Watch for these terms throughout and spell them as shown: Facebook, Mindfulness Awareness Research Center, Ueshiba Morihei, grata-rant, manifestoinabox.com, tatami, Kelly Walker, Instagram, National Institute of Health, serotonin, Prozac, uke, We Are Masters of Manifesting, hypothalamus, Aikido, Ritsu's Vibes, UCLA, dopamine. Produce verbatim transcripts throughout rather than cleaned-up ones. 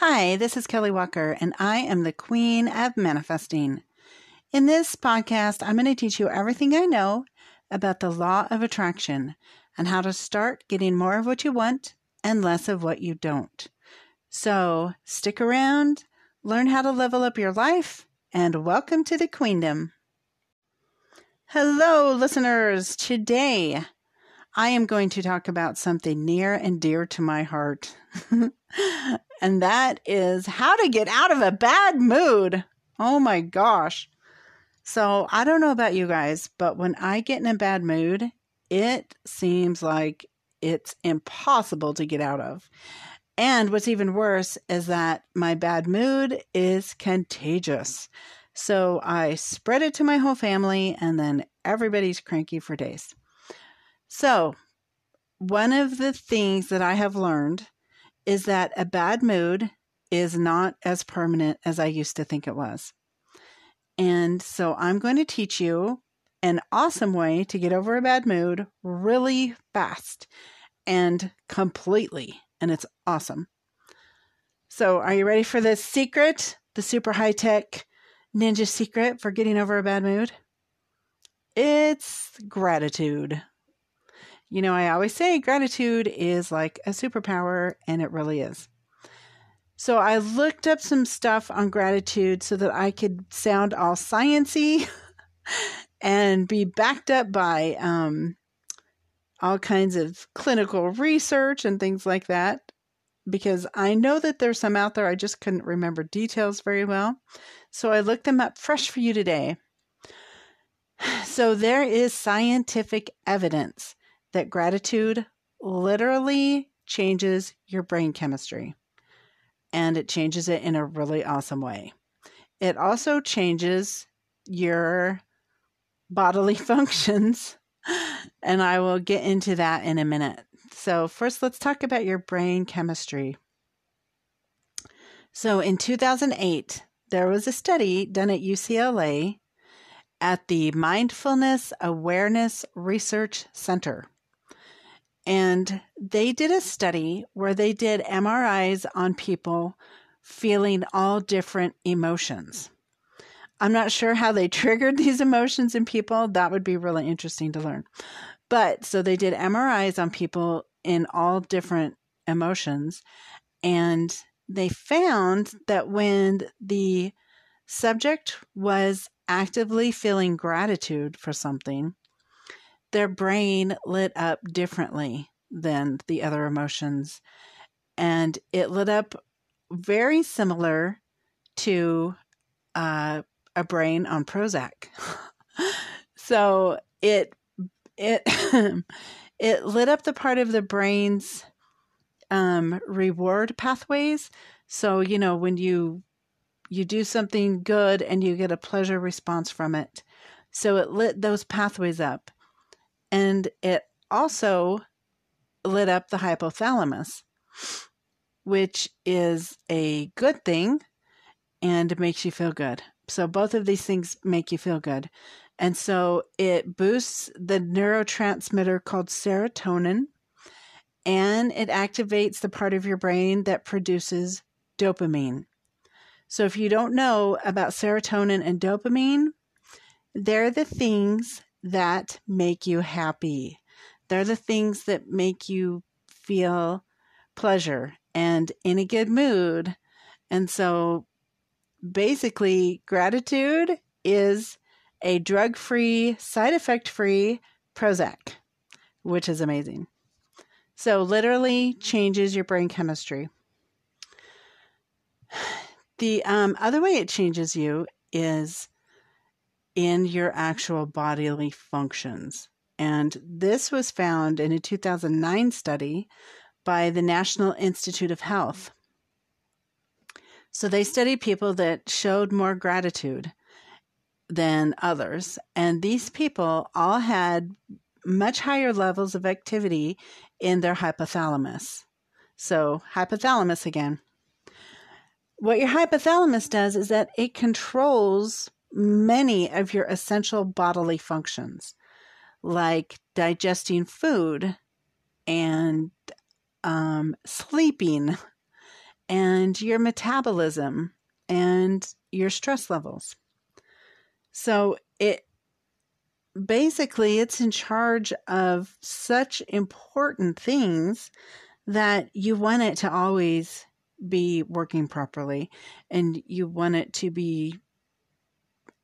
Hi, this is Kelly Walker, and I am the Queen of Manifesting. In this podcast, I'm going to teach you everything I know about the law of attraction and how to start getting more of what you want and less of what you don't. So stick around, learn how to level up your life, and welcome to the Queendom. Hello, listeners. Today, I am going to talk about something near and dear to my heart. And that is how to get out of a bad mood. Oh my gosh. So I don't know about you guys, but when I get in a bad mood, it seems like it's impossible to get out of. And what's even worse is that my bad mood is contagious. So I spread it to my whole family, and then everybody's cranky for days. So one of the things that I have learned is that a bad mood is not as permanent as I used to think it was. And so I'm going to teach you an awesome way to get over a bad mood really fast and completely. And it's awesome. So are you ready for this secret? The super high-tech ninja secret for getting over a bad mood? It's gratitude. You know, I always say gratitude is like a superpower, and it really is. So I looked up some stuff on gratitude so that I could sound all science-y and be backed up by um, all kinds of clinical research and things like that, because I know that there's some out there. I just couldn't remember details very well. So I looked them up fresh for you today. So there is scientific evidence that gratitude literally changes your brain chemistry, and it changes it in a really awesome way. It also changes your bodily functions, and I will get into that in a minute. So first, let's talk about your brain chemistry. So in two thousand eight, there was a study done at U C L A at the Mindfulness Awareness Research Center. And they did a study where they did M R Is on people feeling all different emotions. I'm not sure how they triggered these emotions in people. That would be really interesting to learn. But so they did M R Is on people in all different emotions. And they found that when the subject was actively feeling gratitude for something, their brain lit up differently than the other emotions, and it lit up very similar to uh, a brain on Prozac. So it it it lit up the part of the brain's um, reward pathways. So you know, when you you do something good and you get a pleasure response from it, so it lit those pathways up. And it also lit up the hypothalamus, which is a good thing and it makes you feel good. So both of these things make you feel good. And so it boosts the neurotransmitter called serotonin, and it activates the part of your brain that produces dopamine. So if you don't know about serotonin and dopamine, they're the things that make you happy. They're the things that make you feel pleasure and in a good mood. And so basically, gratitude is a drug-free, side effect-free Prozac, which is amazing. So literally changes your brain chemistry. The um, other way it changes you is in your actual bodily functions. And this was found in a two thousand nine study by the National Institute of Health. So they studied people that showed more gratitude than others. And these people all had much higher levels of activity in their hypothalamus. So hypothalamus again. What your hypothalamus does is that it controls many of your essential bodily functions, like digesting food and um, sleeping and your metabolism and your stress levels. So it basically it's in charge of such important things that you want it to always be working properly, and you want it to be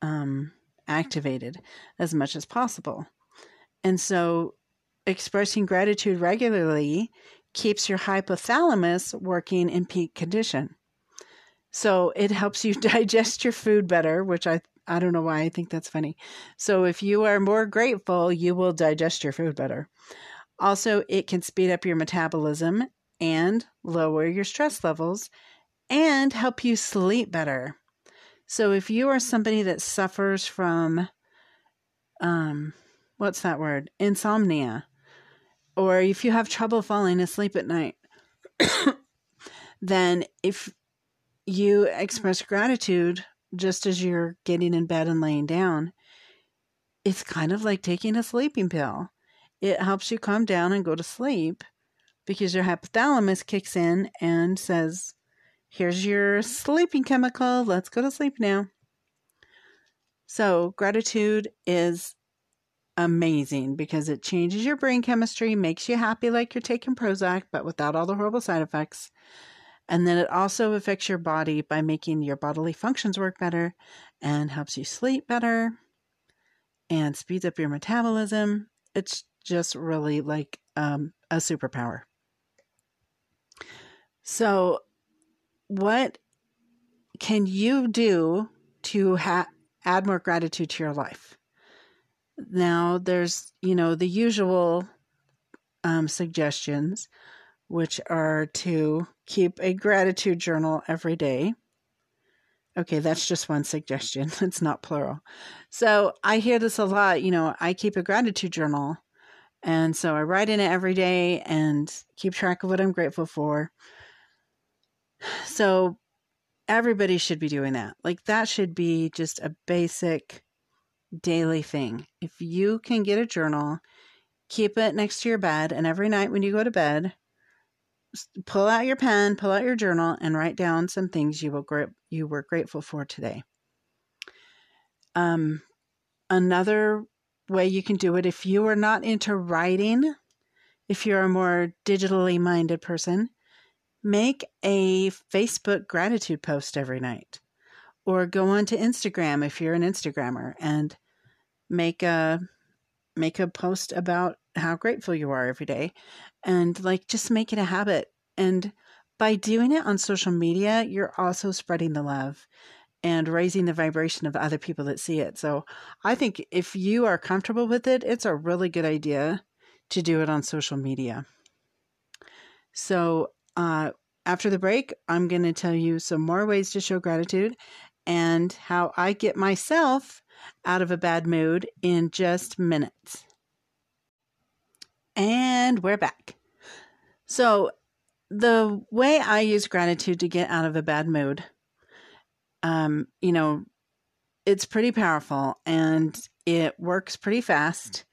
um, activated as much as possible. And so expressing gratitude regularly keeps your hypothalamus working in peak condition. So it helps you digest your food better, which I I don't know why I think that's funny. So if you are more grateful, you will digest your food better. Also, it can speed up your metabolism and lower your stress levels and help you sleep better. So if you are somebody that suffers from, um, what's that word? Insomnia, or if you have trouble falling asleep at night, then if you express gratitude just as you're getting in bed and laying down, it's kind of like taking a sleeping pill. It helps you calm down and go to sleep because your hypothalamus kicks in and says, here's your sleeping chemical. Let's go to sleep now. So gratitude is amazing because it changes your brain chemistry, makes you happy like you're taking Prozac, but without all the horrible side effects. And then it also affects your body by making your bodily functions work better and helps you sleep better and speeds up your metabolism. It's just really like um, a superpower. So what can you do to ha- add more gratitude to your life? Now there's, you know, the usual um, suggestions, which are to keep a gratitude journal every day. Okay, that's just one suggestion. It's not plural. So I hear this a lot. You know, I keep a gratitude journal. And so I write in it every day and keep track of what I'm grateful for. So everybody should be doing that. Like that should be just a basic daily thing. If you can get a journal, keep it next to your bed. And every night when you go to bed, pull out your pen, pull out your journal, and write down some things you will gra- you were grateful for today. Um, another way you can do it, if you are not into writing, if you're a more digitally minded person, make a Facebook gratitude post every night, or go on to Instagram if you're an Instagrammer and make a make a post about how grateful you are every day, and like just make it a habit. And by doing it on social media, you're also spreading the love and raising the vibration of other people that see it. So I think if you are comfortable with it, it's a really good idea to do it on social media. So uh, after the break, I'm going to tell you some more ways to show gratitude and how I get myself out of a bad mood in just minutes. And we're back. So the way I use gratitude to get out of a bad mood, um, you know, it's pretty powerful and it works pretty fast.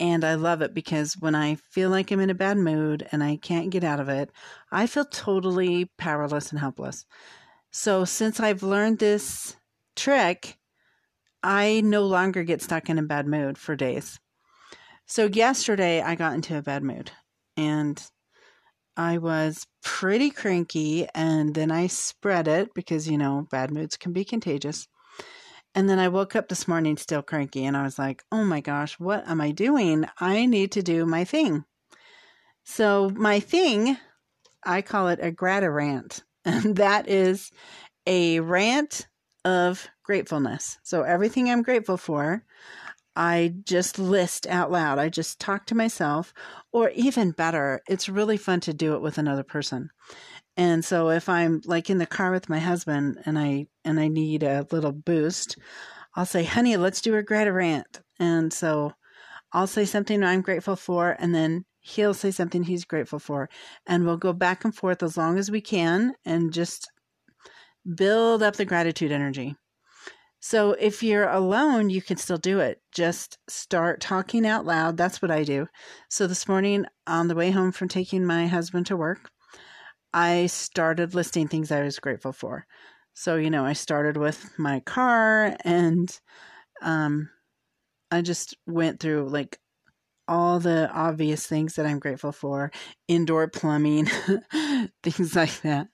And I love it because when I feel like I'm in a bad mood and I can't get out of it, I feel totally powerless and helpless. So since I've learned this trick, I no longer get stuck in a bad mood for days. So yesterday I got into a bad mood and I was pretty cranky, and then I spread it because, you know, bad moods can be contagious. And then I woke up this morning still cranky and I was like, oh my gosh, what am I doing? I need to do my thing. So my thing, I call it a grata-rant, and that is a rant of gratefulness. So everything I'm grateful for, I just list out loud. I just talk to myself, or even better, it's really fun to do it with another person. And so if I'm like in the car with my husband and I and I need a little boost, I'll say, honey, let's do a grata rant. And so I'll say something I'm grateful for, and then he'll say something he's grateful for. And we'll go back and forth as long as we can and just build up the gratitude energy. So if you're alone, you can still do it. Just start talking out loud. That's what I do. So this morning on the way home from taking my husband to work, I started listing things I was grateful for. So, you know, I started with my car, and um, I just went through like all the obvious things that I'm grateful for, indoor plumbing, things like that.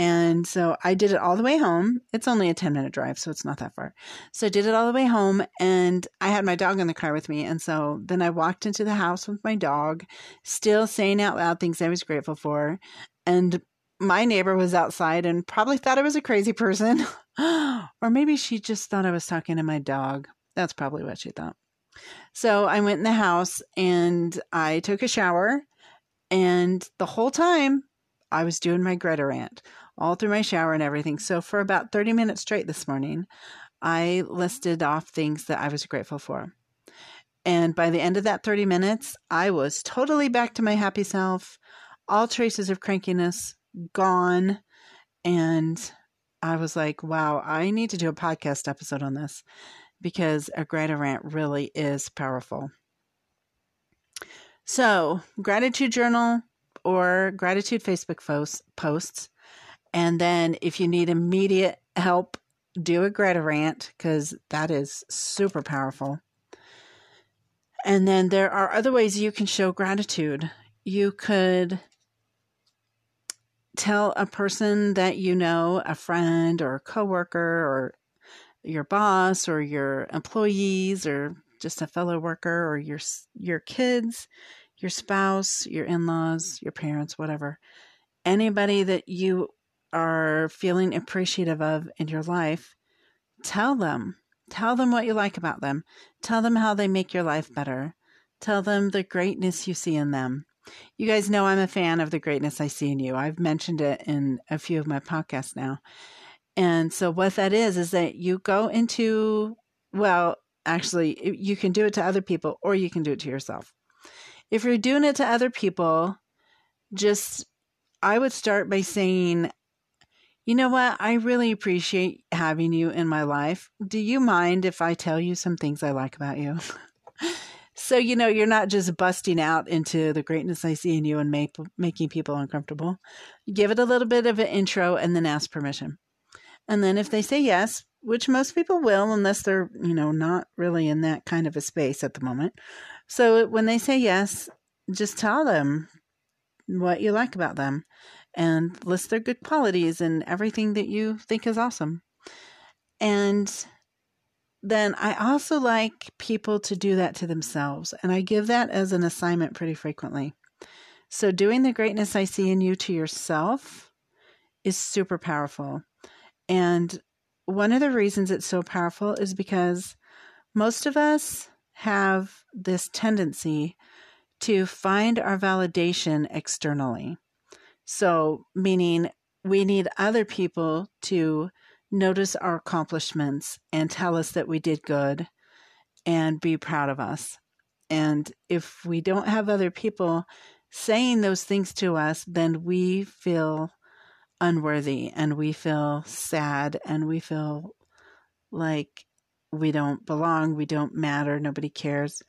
And so I did it all the way home. It's only a ten minute drive, so it's not that far. So I did it all the way home, and I had my dog in the car with me. And so then I walked into the house with my dog, still saying out loud things I was grateful for. And my neighbor was outside and probably thought I was a crazy person. Or maybe she just thought I was talking to my dog. That's probably what she thought. So I went in the house and I took a shower, and the whole time I was doing my Greta rant all through my shower and everything. So for about thirty minutes straight this morning, I listed off things that I was grateful for. And by the end of that thirty minutes, I was totally back to my happy self, all traces of crankiness gone. And I was like, wow, I need to do a podcast episode on this, because a Greta rant really is powerful. So gratitude journal or gratitude Facebook posts, posts. And then if you need immediate help, do a Greta rant, because that is super powerful. And then there are other ways you can show gratitude. You could tell a person that you know, a friend or a coworker or your boss or your employees or just a fellow worker, or your your kids, your spouse, your in-laws, your parents, whatever. Anybody that you are feeling appreciative of in your life, tell them. Tell them what you like about them. Tell them how they make your life better. Tell them the greatness you see in them. You guys know I'm a fan of the greatness I see in you. I've mentioned it in a few of my podcasts now. And so what that is, is that you go into, well, actually, you can do it to other people or you can do it to yourself. If you're doing it to other people, just, I would start by saying, you know what? I really appreciate having you in my life. Do you mind if I tell you some things I like about you? So, you know, you're not just busting out into the greatness I see in you and make, making people uncomfortable. Give it a little bit of an intro and then ask permission. And then if they say yes, which most people will, unless they're, you know, not really in that kind of a space at the moment. So when they say yes, just tell them what you like about them and list their good qualities and everything that you think is awesome. And then I also like people to do that to themselves. And I give that as an assignment pretty frequently. So doing the greatness I see in you to yourself is super powerful. And one of the reasons it's so powerful is because most of us have this tendency to find our validation externally. So meaning we need other people to notice our accomplishments and tell us that we did good and be proud of us. And if we don't have other people saying those things to us, then we feel unworthy and we feel sad and we feel like we don't belong, we don't matter, nobody cares.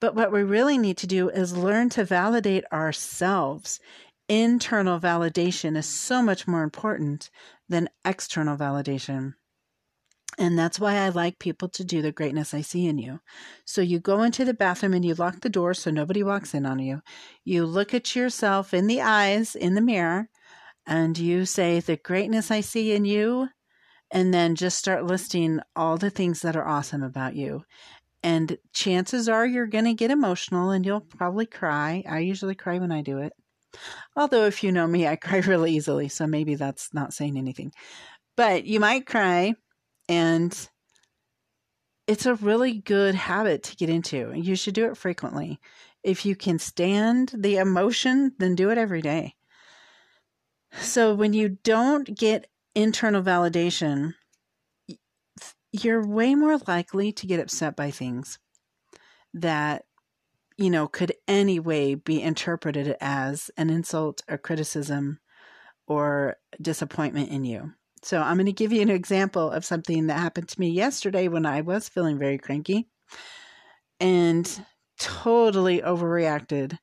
But what we really need to do is learn to validate ourselves. Internal validation is so much more important than external validation. And that's why I like people to do the greatness I see in you. So you go into the bathroom and you lock the door so nobody walks in on you. You look at yourself in the eyes, in the mirror, and you say, the greatness I see in you, and then just start listing all the things that are awesome about you. And chances are you're going to get emotional and you'll probably cry. I usually cry when I do it. Although if you know me, I cry really easily, so maybe that's not saying anything. But you might cry, and it's a really good habit to get into. You should do it frequently. If you can stand the emotion, then do it every day. So when you don't get internal validation, you're way more likely to get upset by things that, you know, could any way be interpreted as an insult or criticism or disappointment in you. So I'm going to give you an example of something that happened to me yesterday when I was feeling very cranky and totally overreacted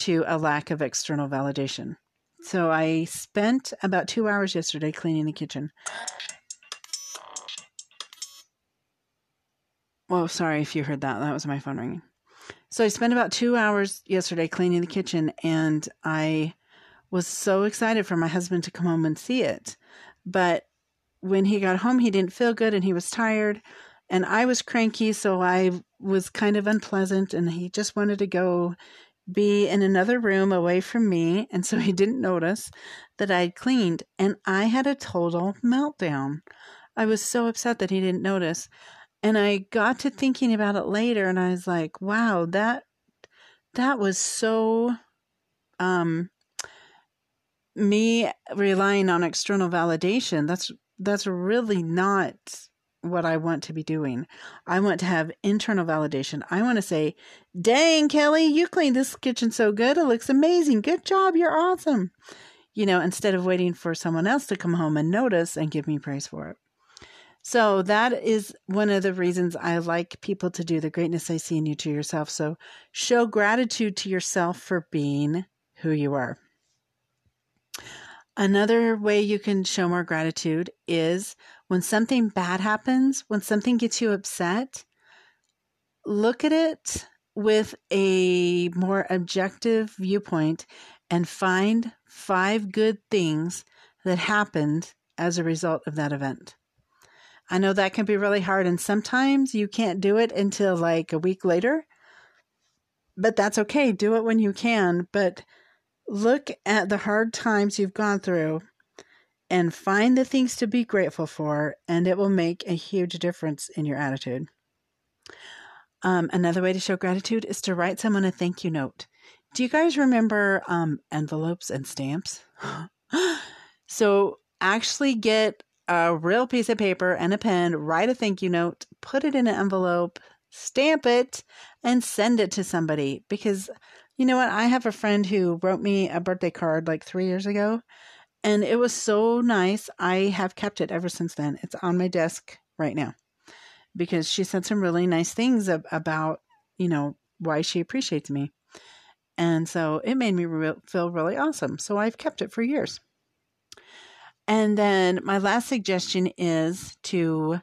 to a lack of external validation. So I spent about two hours yesterday cleaning the kitchen. Well, sorry if you heard that. That was my phone ringing. So I spent about two hours yesterday cleaning the kitchen, and I was so excited for my husband to come home and see it. But when he got home, he didn't feel good and he was tired, and I was cranky. So I was kind of unpleasant, and he just wanted to go be in another room away from me. And so he didn't notice that I'd cleaned, and I had a total meltdown. I was so upset that he didn't notice. And I got to thinking about it later, and I was like, wow, that that was so um, me relying on external validation. That's that's really not what I want to be doing. I want to have internal validation. I want to say, dang, Kelly, you cleaned this kitchen so good. It looks amazing. Good job. You're awesome. You know, instead of waiting for someone else to come home and notice and give me praise for it. So that is one of the reasons I like people to do the greatness I see in you to yourself. So show gratitude to yourself for being who you are. Another way you can show more gratitude is when something bad happens, when something gets you upset, look at it with a more objective viewpoint and find five good things that happened as a result of that event. I know that can be really hard, and sometimes you can't do it until like a week later, but that's okay. Do it when you can, but look at the hard times you've gone through and find the things to be grateful for, and it will make a huge difference in your attitude. Um, another way to show gratitude is to write someone a thank you note. Do you guys remember um, envelopes and stamps? So actually get a real piece of paper and a pen, write a thank you note, put it in an envelope, stamp it, and send it to somebody. Because you know what? I have a friend who wrote me a birthday card like three years ago, and it was so nice. I have kept it ever since then. It's on my desk right now because she said some really nice things ab- about, you know, why she appreciates me. And so it made me re- feel really awesome. So I've kept it for years. And then my last suggestion is to,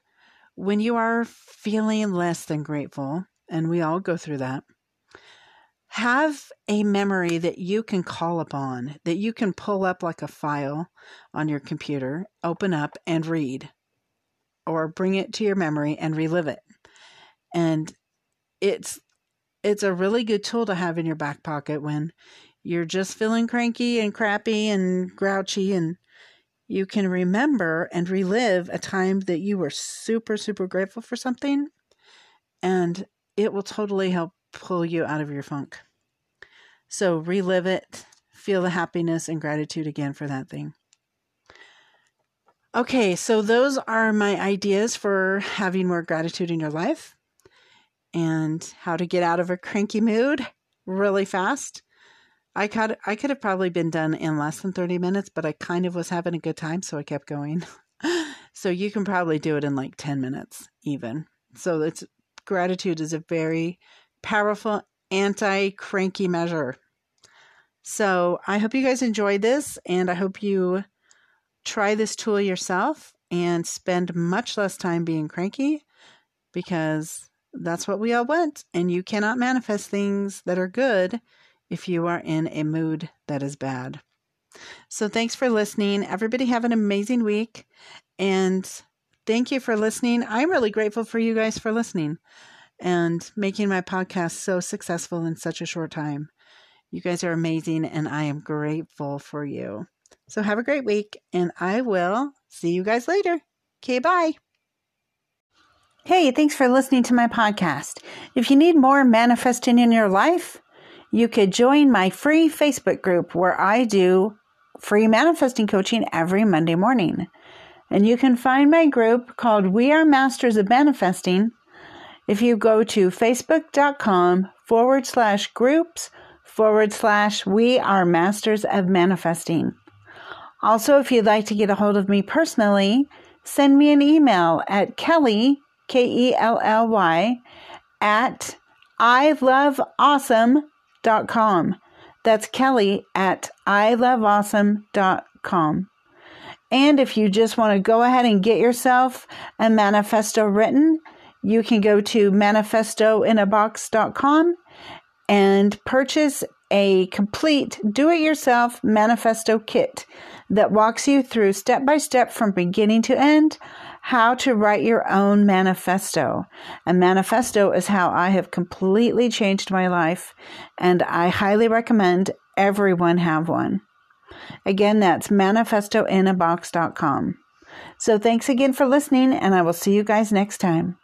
when you are feeling less than grateful, and we all go through that, have a memory that you can call upon, that you can pull up like a file on your computer, open up and read, or bring it to your memory and relive it. And it's it's a really good tool to have in your back pocket when you're just feeling cranky and crappy and grouchy, and you can remember and relive a time that you were super, super grateful for something, and it will totally help pull you out of your funk. So relive it, feel the happiness and gratitude again for that thing. Okay, so those are my ideas for having more gratitude in your life and how to get out of a cranky mood really fast. I could, I could have probably been done in less than thirty minutes, but I kind of was having a good time, so I kept going. So you can probably do it in like ten minutes even. So it's, gratitude is a very powerful anti-cranky measure. So I hope you guys enjoyed this, and I hope you try this tool yourself and spend much less time being cranky, because that's what we all want, and you cannot manifest things that are good if you are in a mood that is bad. So thanks for listening. Everybody have an amazing week. And thank you for listening. I'm really grateful for you guys for listening and making my podcast so successful in such a short time. You guys are amazing, and I am grateful for you. So have a great week, and I will see you guys later. Okay, bye. Hey, thanks for listening to my podcast. If you need more manifesting in your life, you could join my free Facebook group where I do free manifesting coaching every Monday morning. And you can find my group called We Are Masters of Manifesting if you go to facebook.com forward slash groups forward slash We Are Masters of Manifesting. Also, if you'd like to get a hold of me personally, send me an email at Kelly, K E L L Y, at I love awesome dot com. That's Kelly at i love awesome dot com. And if you just want to go ahead and get yourself a manifesto written, you can go to manifesto in a box dot com and purchase a complete do-it-yourself manifesto kit that walks you through step-by-step from beginning to end how to write your own manifesto. A manifesto is how I have completely changed my life, and I highly recommend everyone have one. Again, that's manifesto in a box dot com. So thanks again for listening, and I will see you guys next time.